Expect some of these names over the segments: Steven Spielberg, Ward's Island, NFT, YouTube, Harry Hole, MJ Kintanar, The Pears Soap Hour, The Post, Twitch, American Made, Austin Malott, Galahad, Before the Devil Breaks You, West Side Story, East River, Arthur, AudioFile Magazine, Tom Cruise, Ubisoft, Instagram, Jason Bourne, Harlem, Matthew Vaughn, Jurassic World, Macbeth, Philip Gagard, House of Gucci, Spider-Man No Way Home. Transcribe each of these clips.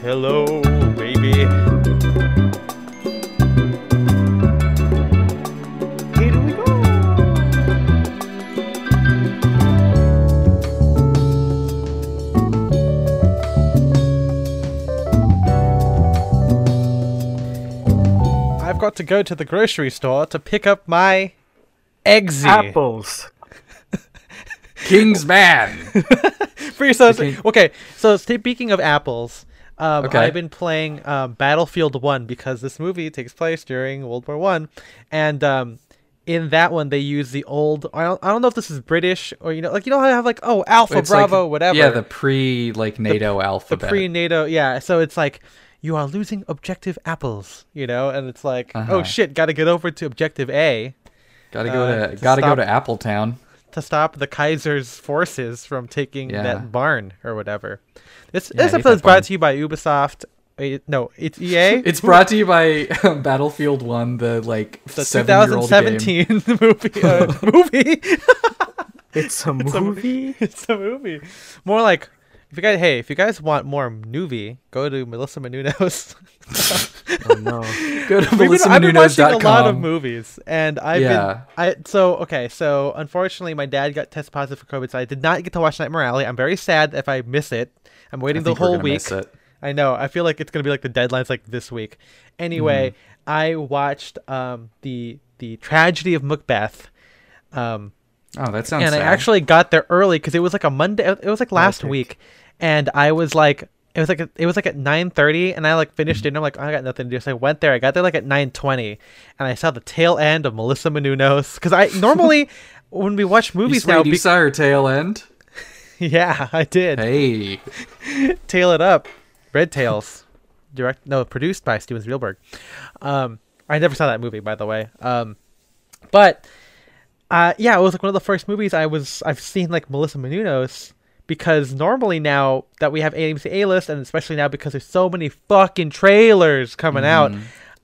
Hello, baby. Here we go. I've got to go to the grocery store to pick up my eggsy. Apples. Kingsman. Okay, so speaking of apples, I've been playing Battlefield 1 because this movie takes place during World War I, and in that one they use the old. I don't know if this is British or you know how I have like Alpha it's Bravo like, whatever. Yeah, the pre NATO alphabet. The pre NATO, yeah. So it's like you are losing objective apples, and it's like oh shit, gotta get over to objective A. Gotta go to Appletown. To stop the Kaiser's forces from taking that barn or whatever. This episode is brought to you by Ubisoft. No, it's EA. It's brought to you by Battlefield 1, the 2017 movie. It's a movie. More like, if you guys want more movie, go to Melissa Menounos. Oh no! Go to Melissa Menounos.com. I've been watching a lot of movies, and So unfortunately, my dad got tested positive for COVID, so I did not get to watch Night Morale. I'm very sad if I miss it. I'm waiting the whole week. Miss it. I know. I feel like it's gonna be like the deadline's like this week. Anyway, I watched the tragedy of Macbeth. Oh, that sounds. And sad. I actually got there early because it was like a Monday. It was like last week, and I was like. It was like at 9:30, and I finished it. And I'm like, oh, I got nothing to do, so I went there. I got there like at 9:20, and I saw the tail end of Melissa Menounos. Because I normally, when we watch movies now, you saw her tail end. Yeah, I did. Hey, tail it up, Red Tails, produced by Steven Spielberg. I never saw that movie, by the way. It was like one of the first movies I've seen like Melissa Menounos. Because normally now that we have AMC A-List, and especially now because there's so many fucking trailers coming out,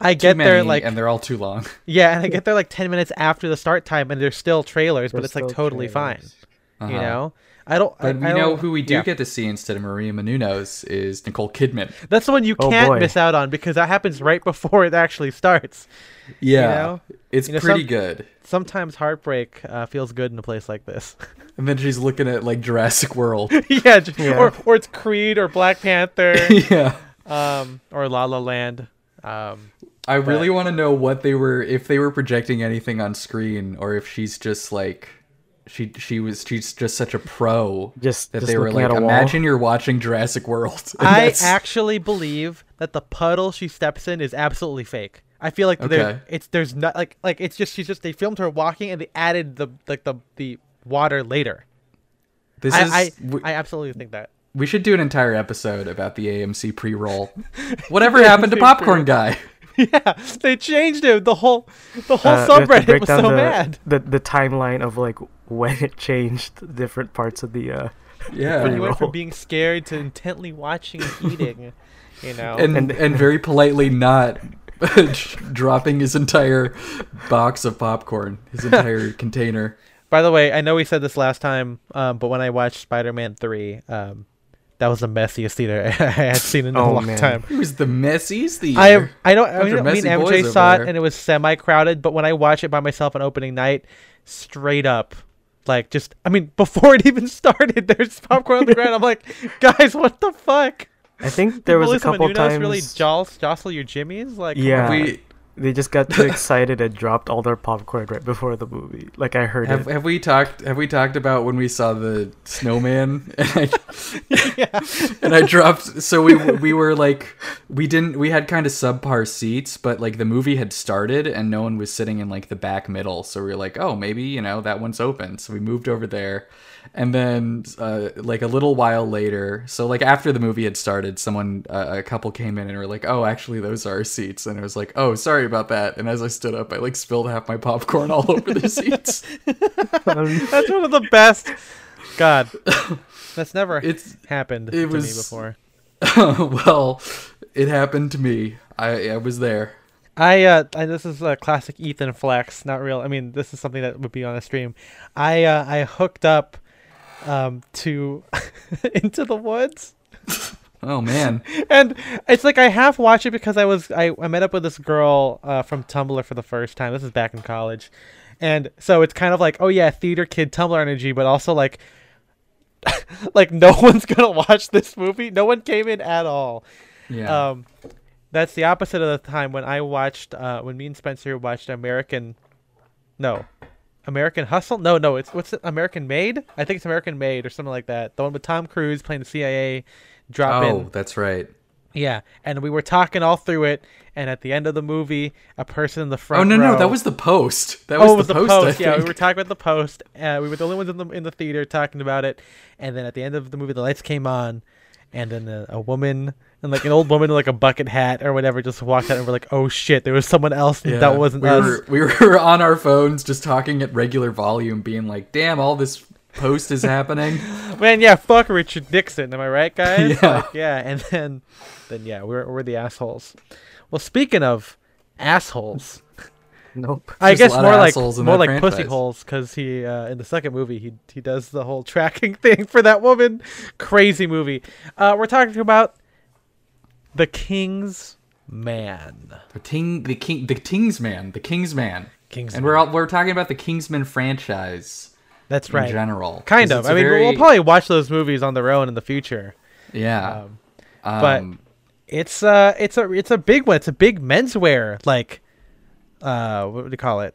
I get there and they're all too long. Yeah, and I get there 10 minutes after the start time, and there's still trailers, but it's totally fine. You know? I don't... But who we do get to see instead of Maria Menounos is Nicole Kidman. That's the one you can't miss out on, because that happens right before it actually starts. Yeah. It's pretty good. Sometimes heartbreak feels good in a place like this. And then she's looking at Jurassic World. Or it's Creed or Black Panther. Or La La Land. I really want to know what they were, if they were projecting anything on screen, or if she's just she's just such a pro that they were like, imagine you're watching Jurassic World. I actually believe that the puddle she steps in is absolutely fake. I feel like they filmed her walking and they added the water later. I absolutely think that we should do an entire episode about the AMC pre-roll. Whatever happened to Popcorn Guy? Yeah, they changed it. The whole subreddit was so bad. The timeline of when it changed different parts of the pre-roll. You went from being scared to intently watching and eating, and very politely not dropping his entire box of popcorn, his entire container. By the way, I know we said this last time, but when I watched Spider-Man 3, that was the messiest theater I had seen in a long time. It was the messiest theater. I mean, MJ saw it and it was semi-crowded, but when I watched it by myself on opening night, straight up, before it even started, there's popcorn on the ground. I'm like, guys, what the fuck? I think there was a couple times. Really jostle your jimmies? They just got too excited and dropped all their popcorn right before the movie. I heard it. Have we talked about when we saw The Snowman? And I dropped. So we were we had kind of subpar seats, but the movie had started and no one was sitting in the back middle. So we were like, oh, maybe that one's open. So we moved over there, and then a little while later, so after the movie had started, someone a couple came in and were like, oh, actually those are our seats. And it was like, oh, sorry about that. And as I stood up, I spilled half my popcorn all over the seats. That's one of the best. God, that's never happened to me before. Well, it happened to me. I was there. This is a classic Ethan flex. Not real. I mean, this is something that would be on a stream. I hooked up to Into the Woods. Oh man. And it's like I half watched it because I met up with this girl from Tumblr for the first time. This is back in college. And so it's kind of like, oh yeah, theater kid Tumblr energy, but also like no one's gonna watch this movie. No one came in at all. Yeah. That's the opposite of the time when I watched when me and Spencer watched American Hustle? No, it's what's it? American Made? I think it's American Made or something like that. The one with Tom Cruise playing the CIA drop-in. Oh, that's right. Yeah, and we were talking all through it, and at the end of the movie, a person in the front row... that was The Post. That was the post, yeah, we were talking about The Post. We were the only ones in the theater talking about it, and then at the end of the movie, the lights came on, and then a woman... And like an old woman in like a bucket hat or whatever just walked out and we're like, oh shit, there was someone else that wasn't us. We were on our phones just talking at regular volume being like, damn, all this Post is happening. Man, yeah, fuck Richard Nixon. Am I right, guys? Yeah. Like, yeah. And then yeah, we're the assholes. Well, speaking of assholes. Nope. I guess more like pussy holes because he in the second movie he does the whole tracking thing for that woman. Crazy movie. We're talking about The Kingsman. The Kingsman. Kingsman. And we're talking about the Kingsman franchise. That's right. In general, kind of. I mean, we'll probably watch those movies on their own in the future. Yeah. But it's a big one. It's a big menswear what do you call it?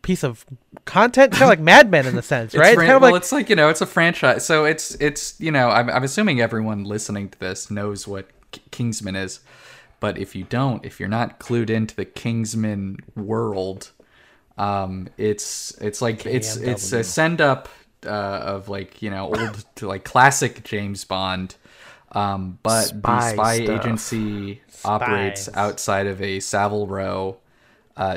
Piece of content, kind of like Mad Men in the sense, right? It's a franchise. So it's I'm assuming everyone listening to this knows what Kingsman is, but if you're not clued into the Kingsman world, it's like KMW. It's a send up of old to classic James Bond. But the spy agency operates outside of a Savile Row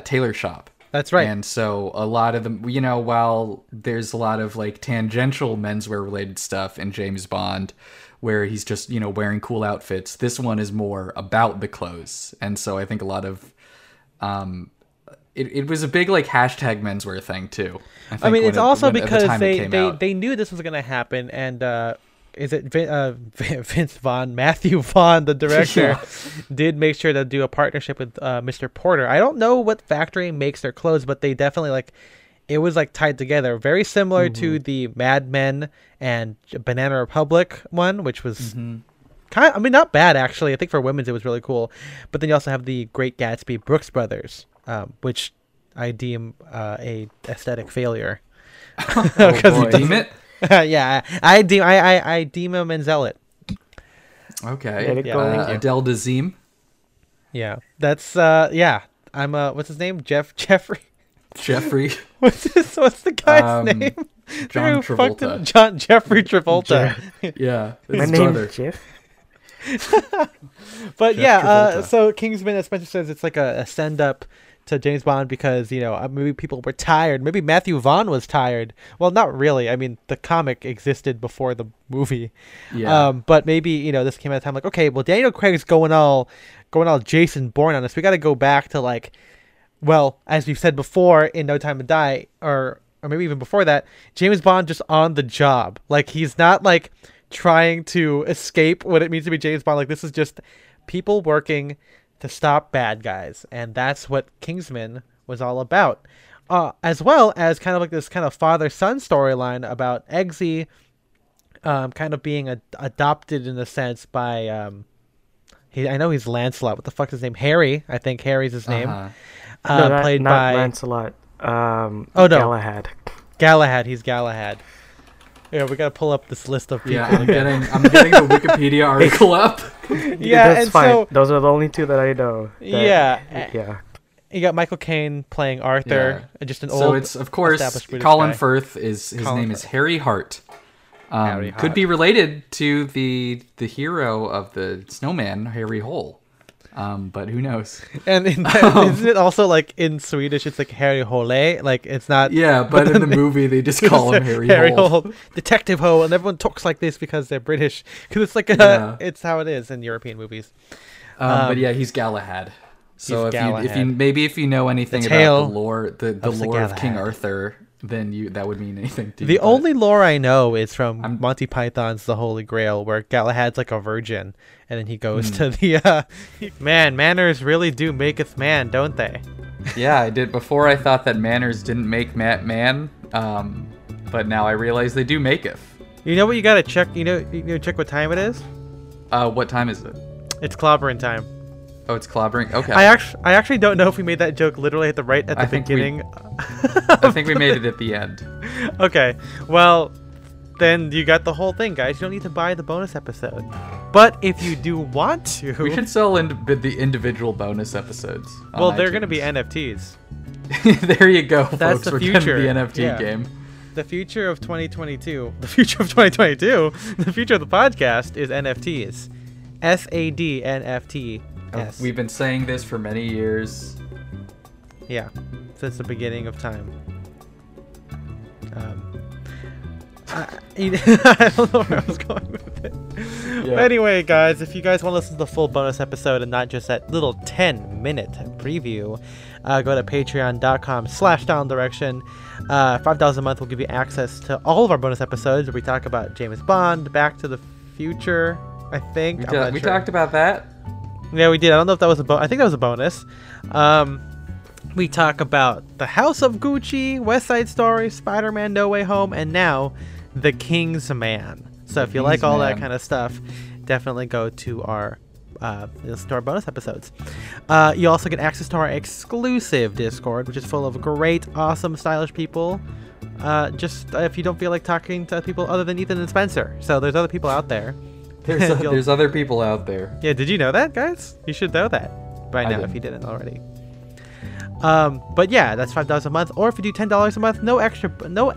tailor shop. That's right. And so a lot of them, while there's a lot of tangential menswear related stuff in James Bond where he's just, wearing cool outfits, this one is more about the clothes. And so I think a lot of it was a big hashtag menswear thing too. I mean, it's also because they knew this was going to happen and is it Matthew Vaughn, the director, did make sure to do a partnership with Mr. Porter. I don't know what factory makes their clothes, but they definitely it was tied together. Very similar to the Mad Men and Banana Republic one, which was not bad actually. I think for women's it was really cool. But then you also have the Great Gatsby Brooks Brothers, which I deem a aesthetic failure. Deem it. Yeah, I deem him and zealot. Okay, yeah. Adele Dazeem. Yeah, that's I'm what's his name? Jeffrey. What's the guy's name? John Travolta. Jeffrey Travolta. Yeah, my name's Jeff. But Jeff Travolta. So Kingsman, as Spencer says, it's like a send up to James Bond because maybe people were tired. Maybe Matthew Vaughn was tired. Well, not really. I mean, the comic existed before the movie. Yeah. But maybe this came at a time okay, well, Daniel Craig's going all Jason Bourne on us. We got to go back to as we've said before, in No Time to Die, or maybe even before that, James Bond just on the job. He's not trying to escape what it means to be James Bond. This is just people working to stop bad guys, and that's what Kingsman was all about, as well as kind of this kind of father-son storyline about Eggsy kind of being adopted in a sense by I know he's Lancelot. What the fuck's his name? Harry. I think Harry's his name. Played not by Lancelot. Galahad. He's Galahad. Yeah, we gotta pull up this list of people. Yeah, I'm getting the Wikipedia article up. Yeah, that's fine. So, those are the only two that I know. Yeah. You got Michael Caine playing Arthur, just an old. So it's of course Colin Firth is his name is Harry Hart. Harry Hart could be related to the hero of the Snowman, Harry Hole. But who knows? And isn't it also in Swedish? It's Harry Hole. It's not. Yeah, but in the movie they just call him Harry Hole, Detective Ho, and everyone talks like this because they're British. Because it's it's how it is in European movies. But yeah, he's Galahad. So if you know anything about the lore of King Arthur, then that would mean anything to you. The only lore I know is from Monty Python's The Holy Grail, where Galahad's like a virgin, and then he goes to the... Man, manners really do maketh man, don't they? Yeah, I did. Before I thought that manners didn't make man, but now I realize they do maketh. You know what you gotta check? You know, check what time it is? What time is it? It's clobbering time. Oh, it's clobbering. Okay. I actually don't know if we made that joke literally at the beginning. I think we made it at the end. Okay. Well, then you got the whole thing, guys. You don't need to buy the bonus episode. But if you do want to, we should sell the individual bonus episodes. Well, they're going to be NFTs. There you go, folks. That's the future. The NFT game. The future of 2022. The future of 2022. The future of the podcast is NFTs. SADNFT. Yes. We've been saying this for many years. Yeah, since the beginning of time. I don't know where I was going with it. Yeah. But anyway, guys, if you guys want to listen to the full bonus episode and not just that little 10-minute preview, go to patreon.com/downdirection. $5 a month will give you access to all of our bonus episodes where we talk about James Bond, Back to the Future, I think. We talked about that. Yeah, we did. I don't know if that was a bonus. I think that was a bonus. We talk about The House of Gucci, West Side Story, Spider-Man No Way Home, and now The Kingsman. So if you like all that kind of stuff, definitely go to our bonus episodes. You also get access to our exclusive Discord, which is full of great, awesome, stylish people. Just if you don't feel like talking to people other than Ethan and Spencer. So there's other people out there. There's other people out there. Yeah, did you know that, guys? You should know that by now if you didn't already. But yeah, that's $5 a month. Or if you do $10 a month,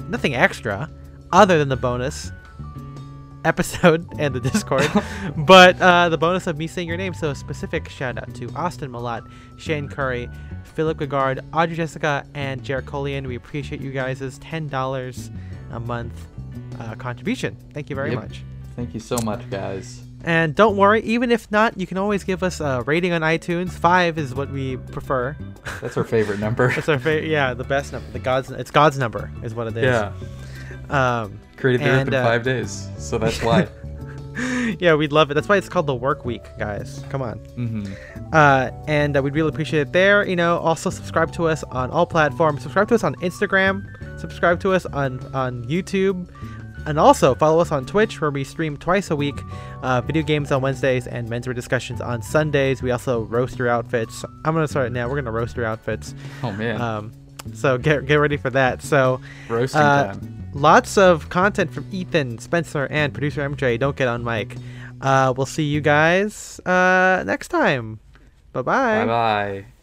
nothing extra, other than the bonus episode and the Discord. But the bonus of me saying your name. So a specific shout out to Austin Malott, Shane Curry, Philip Gagard, Audrey Jessica, and Jared Colian. We appreciate you guys' $10 a month contribution. Thank you very much. Thank you so much, guys. And don't worry, even if not, you can always give us a rating on iTunes. 5 is what we prefer. That's our favorite number. That's our favorite. Yeah, the best number. It's God's number is what it is. Yeah. Created the Earth in 5 days, so that's why. Yeah, we'd love it. That's why it's called the Work Week, guys. Come on. And we'd really appreciate it there. You know, also subscribe to us on all platforms. Subscribe to us on Instagram. Subscribe to us on YouTube. And also, follow us on Twitch, where we stream twice a week, video games on Wednesdays and menswear discussions on Sundays. We also roast your outfits. I'm going to start it now. We're going to roast your outfits. Oh, man. So get ready for that. So roasting time. Lots of content from Ethan, Spencer, and producer MJ. Don't get on mic. We'll see you guys next time. Bye-bye. Bye-bye.